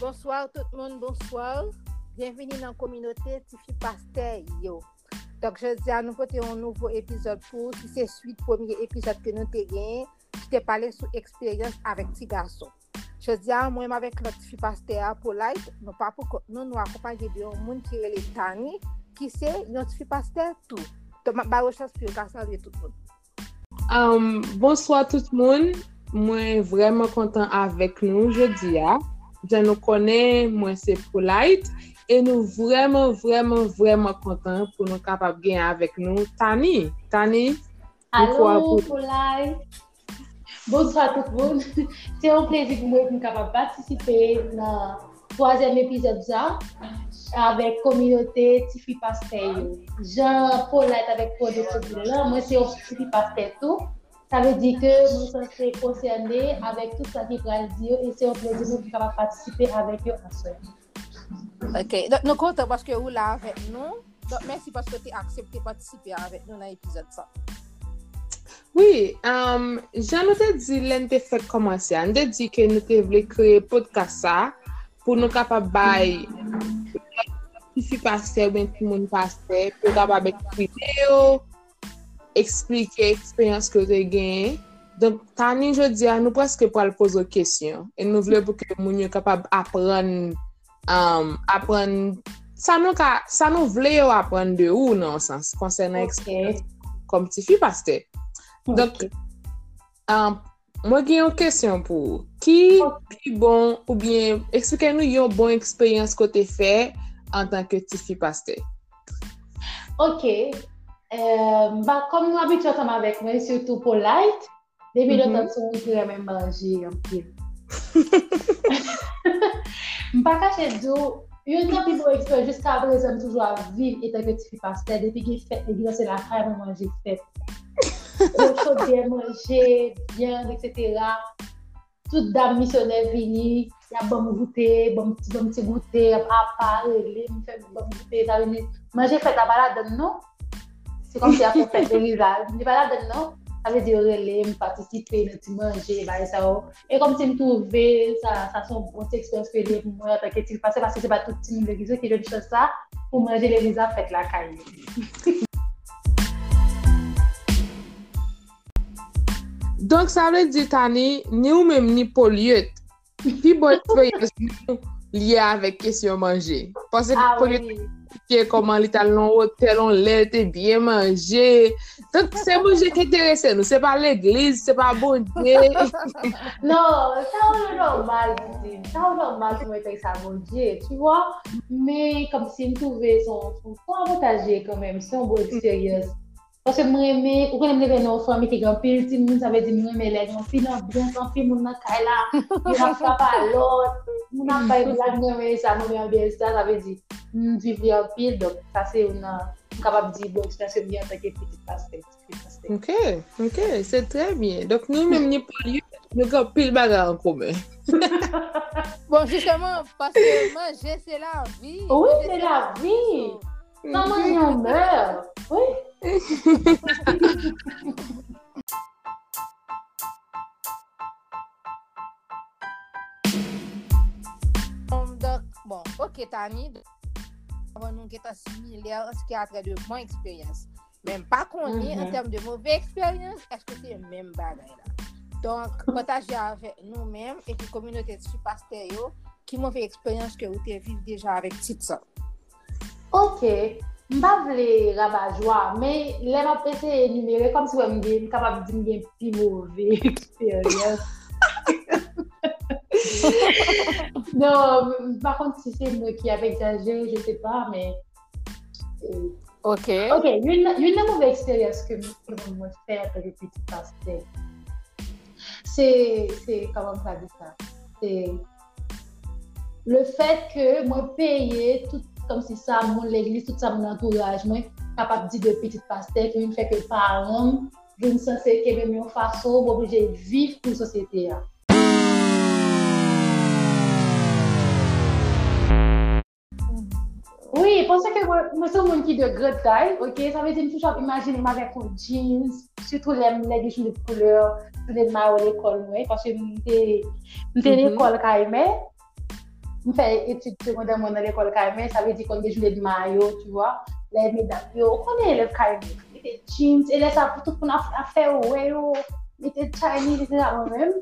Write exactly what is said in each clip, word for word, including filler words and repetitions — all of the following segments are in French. Bonsoir tout le monde, bonsoir. Bienvenue dans la communauté Tifi Pasteur. Donc je dis à nous côté un nouveau épisode pour si c'est suite premier épisode que nous t'ai gagné, qui t'ai parlé sur expérience avec petit garçon. Je dis à moi avec notre Tifi Pasteur Polite, nous pas pour nous nous accompagner de monde qui est les Tani, qui c'est notre Tifi Pasteur tout. Donc ma recherche pour garçon de tout le monde. Um, bonsoir tout le monde. Moi vraiment content avec nous jeudi à. Je nous connais, moi c'est Polite et nous vraiment vraiment vraiment contents pour nous capable gagner avec nous Tani. Tani. Allô Polite. Bonsoir tout le monde. C'est un plaisir pour moi de capable participer dans troisième épisode ça avec communauté Tifi Pasteur. Jean Polite avec production là, moi c'est Tifi Pasteur tout. Ça veut dire que nous sommes concernés avec tout ça qui va dire et c'est un plaisir de participer avec eux ensemble. Ok, donc nous comptons parce que vous là avec nous. Donc merci parce que tu as accepté de participer avec nous dans l'épisode ça. Oui, um, Jean nous a dit l'un des faits commencer. On a dit que nous devons créer un podcast ça pour nous capables de Tifi Pasteur, ben tout le monde Pasteur, pour capable de vidéo. Expliquer l'expérience que j'ai gagnée. Donc, Tani, je dis à nous presque pour aller poser des questions. Et nous voulons pour que les gens soient capables d'apprendre. Um, apprendre. Ça nous, ça nous voulons apprendre de où, dans le sens, concernant l'expérience comme Tifi Pasteur. Donc, okay. um, moi, j'ai une question pour vous. Qui est bon, ou bien, expliquez-nous une bonne expérience que tu as fait en tant que Tifi Pasteur. Ok. Euh, bah, comme nous habituons avec moi, surtout Polite, depuis mm-hmm. le temps que nous pourrions même manger en pile. Je ne vais pas cacher d'eau. Une autre bonne expérience jusqu'à présent, toujours à vivre et tant que Tifi Pasteur, depuis que fait l'église, c'est la crème à manger fait. Le chaud bien manger, viande, et cetera. Toute dame missionnaire venue, il y a bon goûter, bon petit goûter, papa, il fait bon goûter, ça venait. Manger fait la balade, non? C'est comme si on fait des rivales. Je ne pas là dedans, ça veut dire relais, participer, manger, ça. Et comme si je me trouvais, ça, ça sont bonnes expériences que les moi, tant que tu passes, parce que c'est pas tout petit le réseau qui fait ça pour manger les rivales, faites la caille. Donc ça veut dire Tani, ni ou même ni Polite, puis bonne expérience liée avec question manger. Parce que ah, Polite. Oui. Comment les talons hôtel on l'air t'es bien mangé donc c'est manger qui t'intéresse nous c'est pas l'église c'est pas bon Dieu non ça est normal ça est normal pour moi ça bon Dieu tu vois mais comme si me trouvais son point avantageux quand même c'est une bonne expérience parce que moi mais ou quand me lever nos familles qui grand pile tout monde ça veut dire moi mais les gens finant bien quand film monde dans caille là il va pas pas l'autre on n'a pas blague mais ça moi bien ça ça veut dire vivre en pile, donc ça c'est une capable de dire bon, c'est bien en tant que Tifi Pasteur. Ok, ok, c'est très bien. Donc nous même ni pour lui, nous avons pile bagarre en commun. Bon justement, parce que manger c'est la vie. Oui, c'est, c'est la vie. vie. Sans manger on meurt. Oui. Donc bon, ok Tani. Nous qui est similaire en ce qui a trait de bonne expérience. Même pas qu'on est en termes de mauvaise expérience, est-ce que c'est le même bagage là? Donc, partager avec nous-mêmes et puis communauté de Tifi Pasteur qui m'ont fait expérience que vous avez vécu déjà avec Titsa. Ok, je ne vais pas vous rabat-joie, mais je vais essayer de énumérer comme si vous étiez capable de dire que c'est une mauvaise expérience. Non, par contre, si c'est moi qui avais exagéré, je ne sais pas, mais. Ok. Ok, une, une mauvaise expérience que nous avons fait avec le Tifi Pasteur. C'est. C'est. Comment ça dit ça? C'est. Le fait que moi, payer, tout comme si ça, mon l'église, tout ça, mon entourage, moi, capable de dire de Tifi Pasteur, que je ne fais que par homme, je ne sens que même une façon, obligé de vivre pour la société. Oui, parce que moi, moi c'est un monde qui de grande taille, ok? Ça veut dire que je suis imaginée avec un jeans, surtout les légumes de couleur, les maillots à l'école, oui, parce que j'étais à l'école quand même. je fais études secondaires dans l'école Caïman, ça veut dire qu'on a des jouets de maillot, tu vois. Les mesdames, on connaît le Caïman, les jeans, et les sapes, tout qu'on a fait, ouais, les Chinese, et ça, moi-même.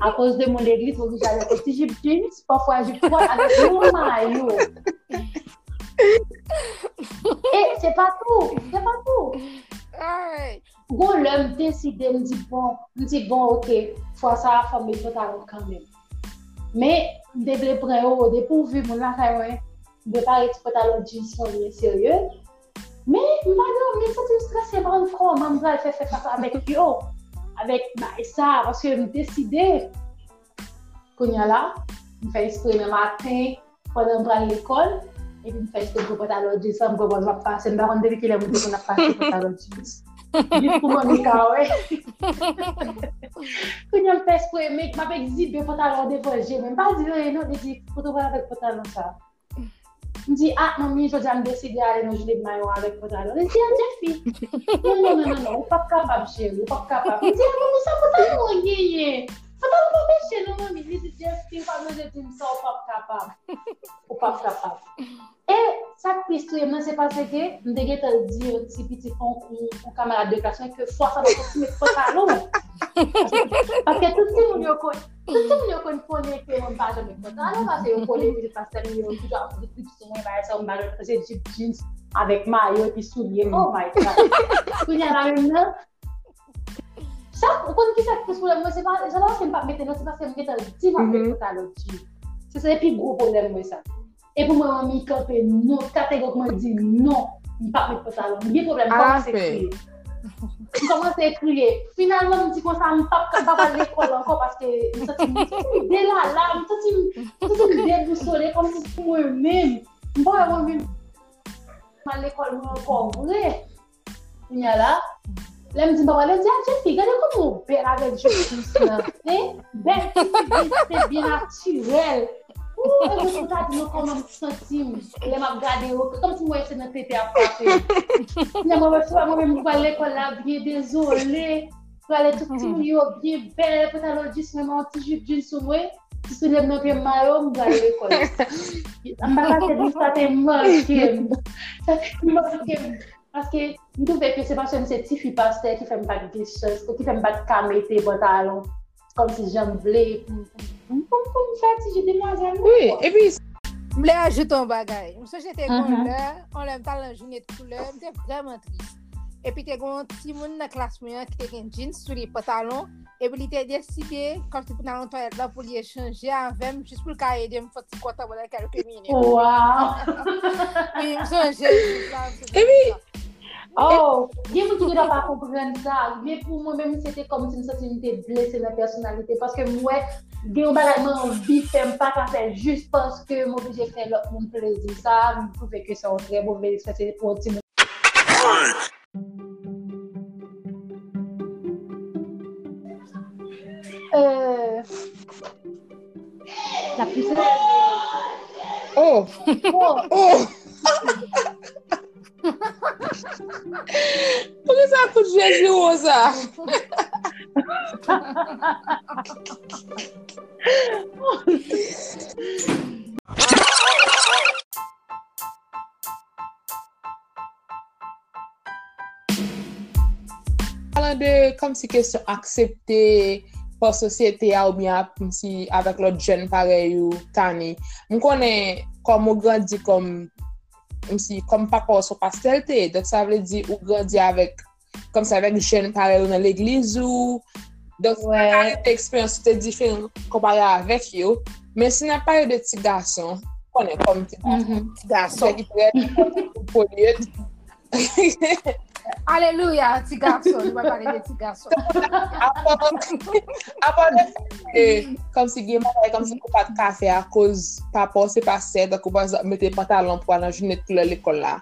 À cause de mon église, on dit que j'avais des petits jeans, parfois je crois avec mon maillot. Et c'est pas tout, c'est pas tout. Alright. Go l'homme décide, me dit bon, me dit bon, ok, faut ça, faut me faire quand même. Mais déblé près au dépourvu, mon la caille, de pas être pantalon jeans sérieux, sérieux. Mais madame, mais ça tu stresses vraiment froid, maman va faire faire ça avec yo, avec ça parce que me décider qu'on y a là, me fait esprit le matin pendant à l'école. Et puis, je fais que pantalon jeans, ça me propose de passer. Je me rends compte qu'il y a beaucoup de passer pantalon jeans. Du coup, mon micaway. Quand on fait ce que mec m'a exigé de pantalon dévoilé, même pas dire non, il dit faut voir avec pantalon ça. Il dit ah mamie, je dois me décider à aller dans gilet de maillot avec pantalon. Il dit ah Jeffy, non non non non, pas capable chérie, pas capable. Il dit ah mamie, ça pantalon mon gueye. Faut pas me promener chez nous, mamie. Jeffy, pas me jeter ça, pas capable. Pas capable. Et ça qui c'est parce que je me suis dit aux petits camarades de classe que forcément je me pantalon. Parce que tout le monde connaît que je ne pas jamais pantalon parce que je connais que je suis toujours jeans avec maillot et souliers. Oh my God. Ça, on connaît que ça qui c'est pas je ne pas mettre non, c'est parce que je me pantalon. C'est le plus gros problème moi ça. Et pour moi, je me non, catégoriquement dit non, je ne vais pas mettre pantalon. Il y a un problème, comment c'est crié. Je commence à crier. Finalement, je me dis qu'on ne peut pas aller à l'école encore parce que je me suis dès là, là, je me suis déboussolée comme si c'était moi-même. Je ne peux pas aller à l'école encore, vrai. Il y a là. Là, je me dis, bah, là, je dis, ah, Jeffy, regardez comme on belle avec Jeffy. C'est belle, c'est bien naturel. Ouh, elle me regarde, nous, comme un petit centime. Elle m'a regardé, comme si moi, j'étais dans le tété à frapper. Moi-même, je vais aller à l'école, bien désolée. Je vais aller tout petit monde, bien belle. Pour aller à juste, même un petit jupe d'une soumouée. Si je lève dans le maillot, je vais aller à l'école. Je ne vais pas te dire, ça te manque. Parce que je trouve que c'est parce que c'est Tifi Pasteur qui fait un bac de choses, qui fait un bac de camété, pantalon, comme si j'en voulais. Comme si j'étais moins à moi. Oui, et puis, je voulais ajouter un bagage. Je suis j'étais comme là, on l'aime pas la journée de couleur, j'étais vraiment triste. Et puis, il y a un petit monde dans la classe qui a un jean sur les pantalons, et puis il a décidé, quand il était dans la toilette, pour lui échanger avec moi, juste pour qu'il aide à me faire un quota pendant quelques minutes. Waouh! Et puis, oh, bien pour tout le monde pas comprendre ça, mais pour moi-même c'était comme si je me blessée dans la personnalité parce que moi, j'ai vraiment envie de faire pas qu'à faire juste parce que mon obligé de faire l'autre mon plaisir ça, je trouvais que c'est un très mauvais exercice pour tout le monde. La puissance. Oh, oh, oh. Pourquoi ça coûte Jésus Rosa? Parlant de comme si question acceptée par société ou bien si avec l'autre jeune pareil ou Tani, on connaît comme on grandit comme si comme pas qu'on soit pastel donc ça veut dire ou grandir avec comme ça avec jeune pareil dans l'église ou donc ouais. L'expérience était différente comparée avec eux mais si n'a pas de petits garçons qu'on est comme petit mm-hmm. garçon qui prête alléluia petit garçon on va parler de petit garçon comme si gamin comme si pas de café à cause pas passer passer donc on va mettre pantalon pour aller journée de l'école là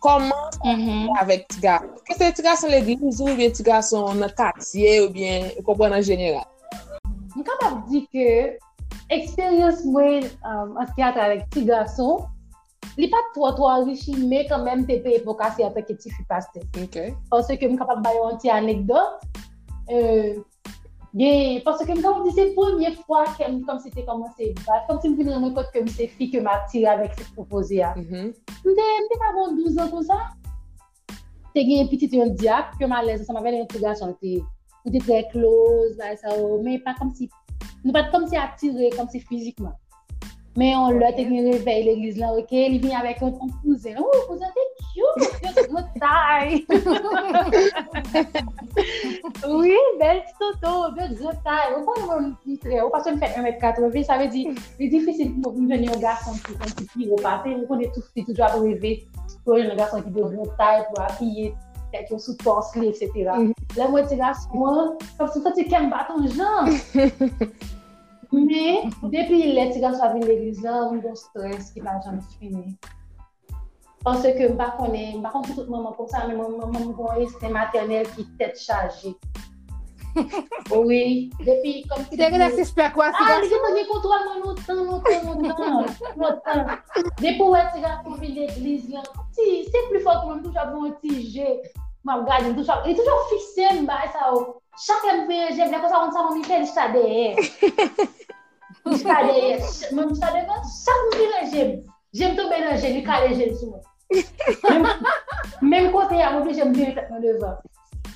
comment mm-hmm. avec petit garçon qu'est-ce que petit garçon l'église ou bien petit garçon dans quartier ou bien comprendre en général on capable dire que expérience moi en ce qui a avec petit garçon li pas trop trop enrichi mais quand même t'es payé pour casser après que Tifi Pasteur. OK. Parce que je suis capable de bailler une petite anecdote. Euh Bien, parce que quand vous dites c'est la première fois comme c'était commencé, comme si vous voulez me compte que c'est fille que m'a tiré avec cette proposée. Mm-hmm. Vous avez douze ans comme ça. Vous avez une petite diacre que m'a l'aise, ça m'avait l'intégration. Vous êtes très close, là, ça, mais pas comme si, nous pas comme si attiré, comme si physiquement. Mais on l'a tenu réveil l'église là, ok, il vient avec un cousin. Oh, cousin, t'es cute, votre taille. Oui, belle toto, belle taille. On peut avoir une petite taille. Parce que je fais un mètre quatre-vingts, ça veut dire c'est difficile pour venir un garçon qui est petit, repartir. On est tous toujours à rêver pour un garçon qui est de grande taille, pour appuyer, tête sous torse, et cetera. La motivation, comme si tu t'aimes battre en jambe. Mais depuis les tigres sont venus à l'église, là, on a un stress qui n'a jamais fini. Parce que je ne connais pas toute maman comme ça, mais mon maman a un instinct maternel qui est tête chargée. Oui, depuis comme si... Tu as un assistant à quoi, tigres? Ah, je connais contrôle longtemps, longtemps, longtemps. Depuis les tigres sont venus à l'église, là, c'est plus fort que moi, toujours avoir un petit jet. Je regarde, je suis toujours fixé, je ça. Chacun fait un geste, mais quand ça rentre, ça rentre, je suis derrière. Je suis derrière. Même je suis derrière, chaque jour, j'aime tomber dans le geste, je calais le geste sur moi. Même côté, j'aime bien le devant.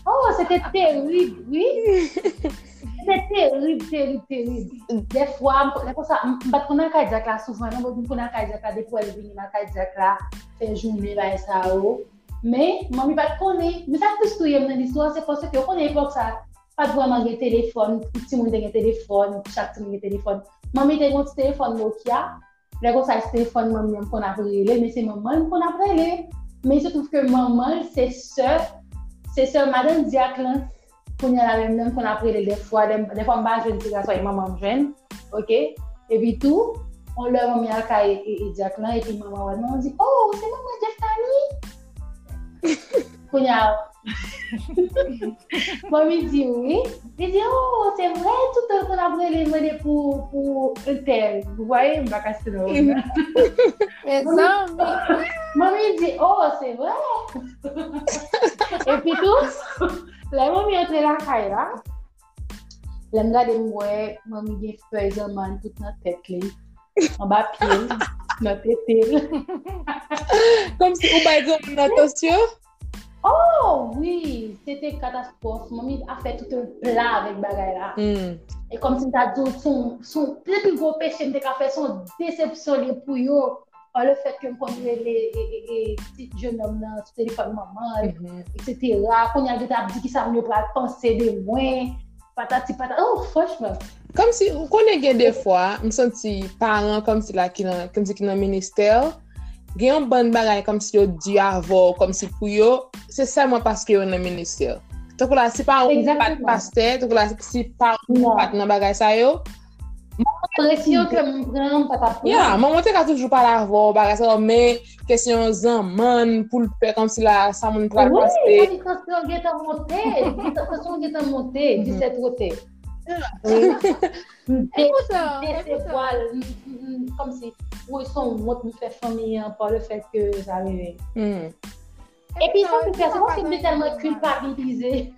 Oh, c'était terrible, oui. C'était terrible, terrible, terrible. Des fois, je me prends un cardiaque là souvent, je me prends un cardiaque là, des fois, je viens à un cardiaque là, c'est une journée, ça. Mais, je ne connais pas, mais ça plus tout dans l'histoire, c'est parce que on connaît l'époque ça. Pas vraiment de téléphone, tout le monde a un téléphone, chaque monde a un téléphone. Maman a un téléphone Nokia, là comme ça le téléphone maman qu'on a brûlé, mais c'est maman qu'on a brûlé. Mais je trouve que maman c'est sœur, c'est sœur madame Diaclan qu'on a la même nom qu'on a brûlé des fois, des fois m'a jeune tigre soit maman jeune, OK? Et puis tout, on leur met à Kai et Diaclan et puis maman on dit "Oh, c'est maman Jeff Tani." Maman dit oui. Elle dit oh c'est vrai tout le temps qu'on a brûlé les monnaies pour pour tel. Vous voyez, on va casser le monde. Mais ça. Maman dit oh c'est vrai. Et puis tout. La maman est entrée là caille là. La mère des mouais, maman dit feuille de man toute notre tête là. En bas pied. Notre étile. Comme si on parlait de natation. Oh oui, c'était catastrophe. Mamie a fait tout un plat avec bagaille là. Mm. Et comme si t'as dit son son plus gros péché, m'était qu'a fait son déception les pouillots par le fait que me conduire les les petits jeunes hommes là sur téléphone maman, mm-hmm. et cetera. Qu'on y a des tableaux qui savent mieux pas penser des moins. Patati patati. Oh franchement. Comme si on connaît des fois, me senti parent comme si là qui dans comme si qui dans ministère, il y a un bon bagage comme si yo dit avant comme si pour yo, c'est seulement parce que yo dans ministère. Donc là c'est pas pas pasteur, donc là c'est pas pas dans bagage ça yo. Pression que me prend pas pas. Yeah, maman t'es toujours pas là avant bagage ça mais question zaman pour faire comme si là ça mon pas pasteur. Oui, c'est parce que on est en montée, ça façon on est en montée, dix-sept côté. Comme si où ils sont montre nous fait famille par le fait que ça arrive. Et puis ça fait personne c'est tellement culpabilisé. Et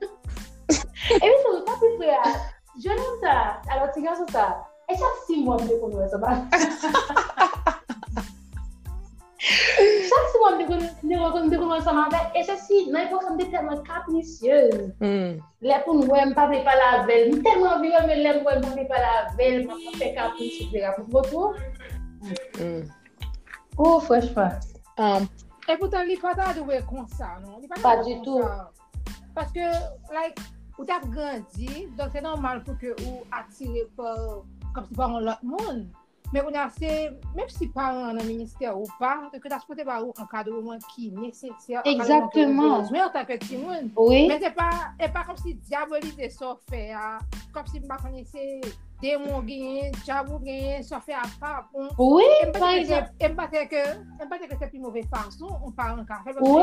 puis ça veut pas plus frère. Je n'aime ça. Alors tu gars ça. Et chaque six mois de connaître ça va. Chaque six mois de connaître de connaître ça va et ceci n'importe c'est tellement capricieuse. Là pour nous même pas pas la veille tellement vieux mais l'aime moi même pas la veille moi fait capricieux pour beaucoup. Mm. Oh, franchement. Um, Et pourtant, il n'y a pas de comme ça, non? Pas, pas du tout. Ça. Parce que, like, vous avez grandi, donc c'est normal pour que vous attirez par, comme si par un autre monde. Mais on a assez, même si parents dans le ministère ou pas, que tu as supporté par un cadre qui est nécessaire. Exactement. Mais en tant que petit monde. Oui. Mais ce n'est pas, pas comme si diaboliser ça fait, comme si je connaissais. Des mots gagnés, j'avoue gagnés, ça fait à part. Oui, par exemple. Et pas que c'est plus mauvaise façon, on parle en café. Oui,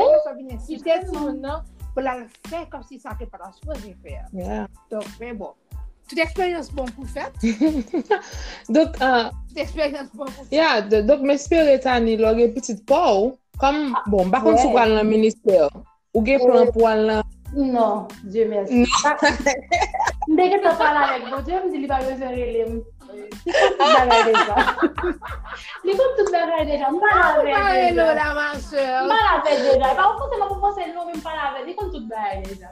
si c'est son nom, on le fait comme si ça n'était pas la chose de faire. Yeah. Donc, mais bon, toute expérience bonne pour faire. Donc, euh, toute expérience bonne pour faire. Yeah, donc, m'espérer, Tani, l'on a une petite peau, comme, bon, par contre, tu vas dans le ministère, ou tu vas pour aller Non, Dieu merci. Dès que tu parles avec mon Dieu, je me dis qu'il va besoin de relève. C'est comme tout bagaille déjà. C'est comme tout bagaille déjà. Je ne parle pas avec déjà. Je ne parle pas déjà. Pas forcément pour penser le nom, mais je ne parle pas avec. C'est comme tout bagaille déjà.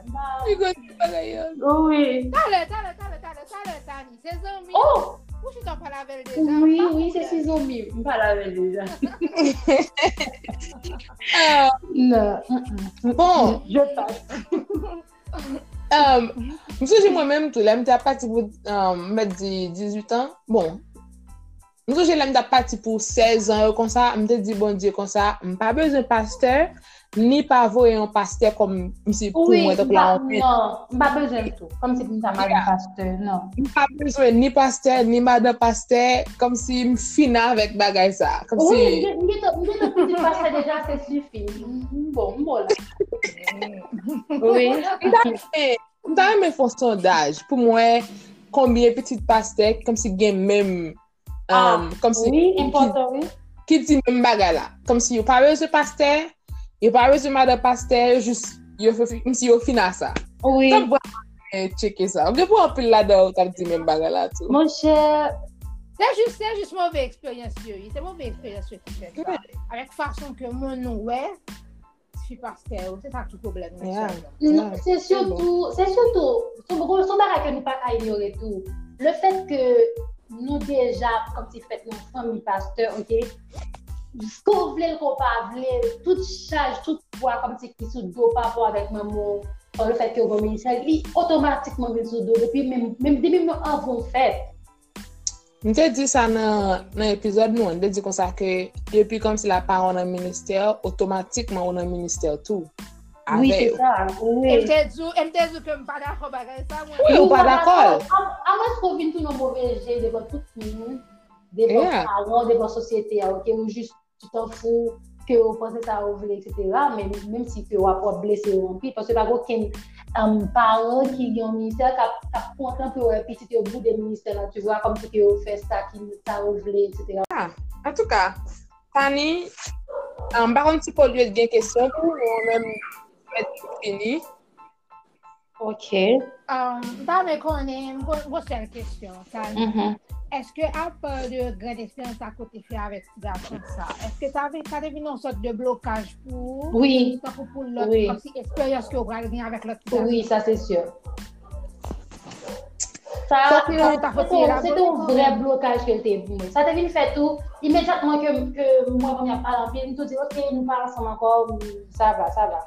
C'est comme tout bagaille. Oui. T'as le, t'as le, t'as le, t'as le, t'as le. C'est zombie. Oh! Ou tu t'en parles avec déjà? Oui, pas oui, c'est si zombie. Je ne parle pas avec déjà. euh, non. Bon. Je passe. Um, je suis moi-même tout là, je suis parti pour um, mettre dix-huit ans. Bon, je suis parti pour seize ans, comme ça, je me suis dit, bon Dieu, comme ça, je n'ai pas besoin d'un pasteur, ni pas voyer un pasteur comme si pour moi. Donc là, en fait, non, je n'ai pas besoin de tout, comme si je n'ai pas besoin d'un pasteur, non. Je n'ai pas besoin ni pasteur, ni madame pasteur, comme si je finis avec bagaille ça. Comme oui, si... je n'ai pas de pasteur déjà, c'est suffisant. Bon, voilà. Oui. On a même fait un sondage pour moi combien de petites pastèques comme si gain même ah, um, comme si oui, important qui, oui. Qui dit même bagarre là comme si vous parlez de pasteur, vous parlez de madame pasteur juste comme si vous finissez ça. Oui. Donc voilà, checker ça. On peut pas appeler là dedans comme dit même bagarre là tout. Mon cher, c'est juste c'est juste mauvaise expérience Dieu, c'est mauvaise expérience que tu fais. Avec façon que mon nom ouais. Pasteur, c'est ça tout problème. Yeah, yeah, c'est surtout, c'est, bon. C'est surtout, son gros sommaire que nous pas à ignorer tout. Le fait que nous déjà, comme si fait nos familles pasteur, ok, ce qu'on voulait, qu'on pas voulait, toute charge, tout poids, comme si qui sous dos par rapport avec maman, le fait que le ministère, lui automatiquement mis sous dos depuis même même depuis même avant fait. Nous t'ai dit ça dans l'épisode nous, on t'a dit comme ça que depuis comme si la part on a ministère, automatiquement on a ministère tout. Oui, c'est ça. Elle t'a dit, elle t'a dit que me pas d'accord avec ça. Oui, on pas d'accord. Avant qu'on vienne tout nos mauvais jeux devant tout le monde, devant parents, devant société, ok, ou juste tu t'en fous que vous pensez ça vous voulez, et cetera. Mais même si tu vas pas blesser ou remplir, parce que par contre Um, parents qui ont un ministère qui a compté un peu répété au bout des ministères là, tu vois, comme si tu fais ça, qui t'a oublié, et cetera. Ah, en tout cas, Tani, um, par contre, si pour lui, il y a une question, pour nous-mêmes, c'est fini. Ok. Dans mes connais, moi, c'est une question, Tani. Mm-hmm. Est-ce que, à part de grande expérience à côté fait avec ça, est-ce que tu as devenu une sorte de blocage pour, oui. Pour, pour l'autre oui. Comme si expérience que vous avez avec l'autre? Oui, ça c'est sûr. Ça, ça c'est, un, c'est un vrai blocage que tu as. Ça devient fait tout. Immédiatement que, que moi, quand je parle en pied, je me dis ok, nous parlons ensemble encore, ça va, ça va.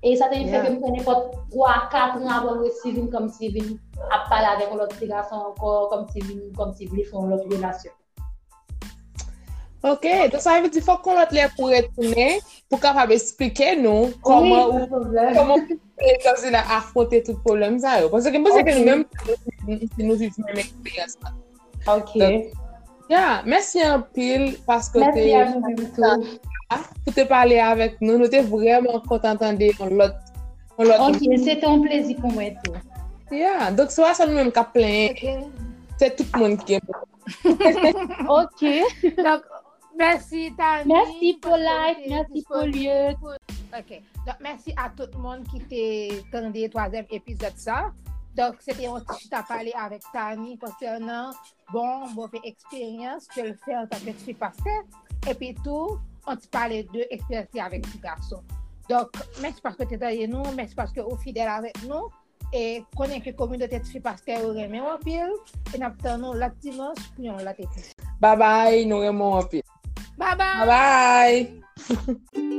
Et ça devient yeah. Fait que je prenais pas trois à quatre ans avant de recevoir comme si venu à parler avec l'autre garçon encore, comme si venu, comme si venu font l'autre relation. Ok, donc ça veut dire qu'il faut qu'on l'autre l'air pour retourner, pour qu'on puisse expliquer nous comment oui, comment on a affronté tout problème ça. Parce que moi, c'est que nous-mêmes, nous vivons même expérience. Ok. Donc, yeah. Merci un pile parce que merci à vous du tout. Ah, pour te parler avec nous, nous sommes vraiment contents d'entendre l'autre. Ok, c'était un plaisir pour moi. Yeah, donc soit ça nous-mêmes qui a plein, c'est tout le monde qui est bon. Ok, donc merci Tani. Merci Polite, merci Polite. Ok, donc merci à tout le monde qui t'a entendu le troisième épisode ça. Donc c'était un petit à parler avec Tani concernant bon, mauvaise expérience que le fait en tant que Tifi Pasteur et puis tout. On te parlait de expérience avec ces garçons. Donc, merci parce que tu es derrière nous, merci parce que vous êtes fidèles avec nous et connaissez que la communauté de Tifi Pasteur est vraiment en pile et nous attendons la dimanche pour nous la tête. Bye bye, nous sommes en pile. Bye bye. Bye bye.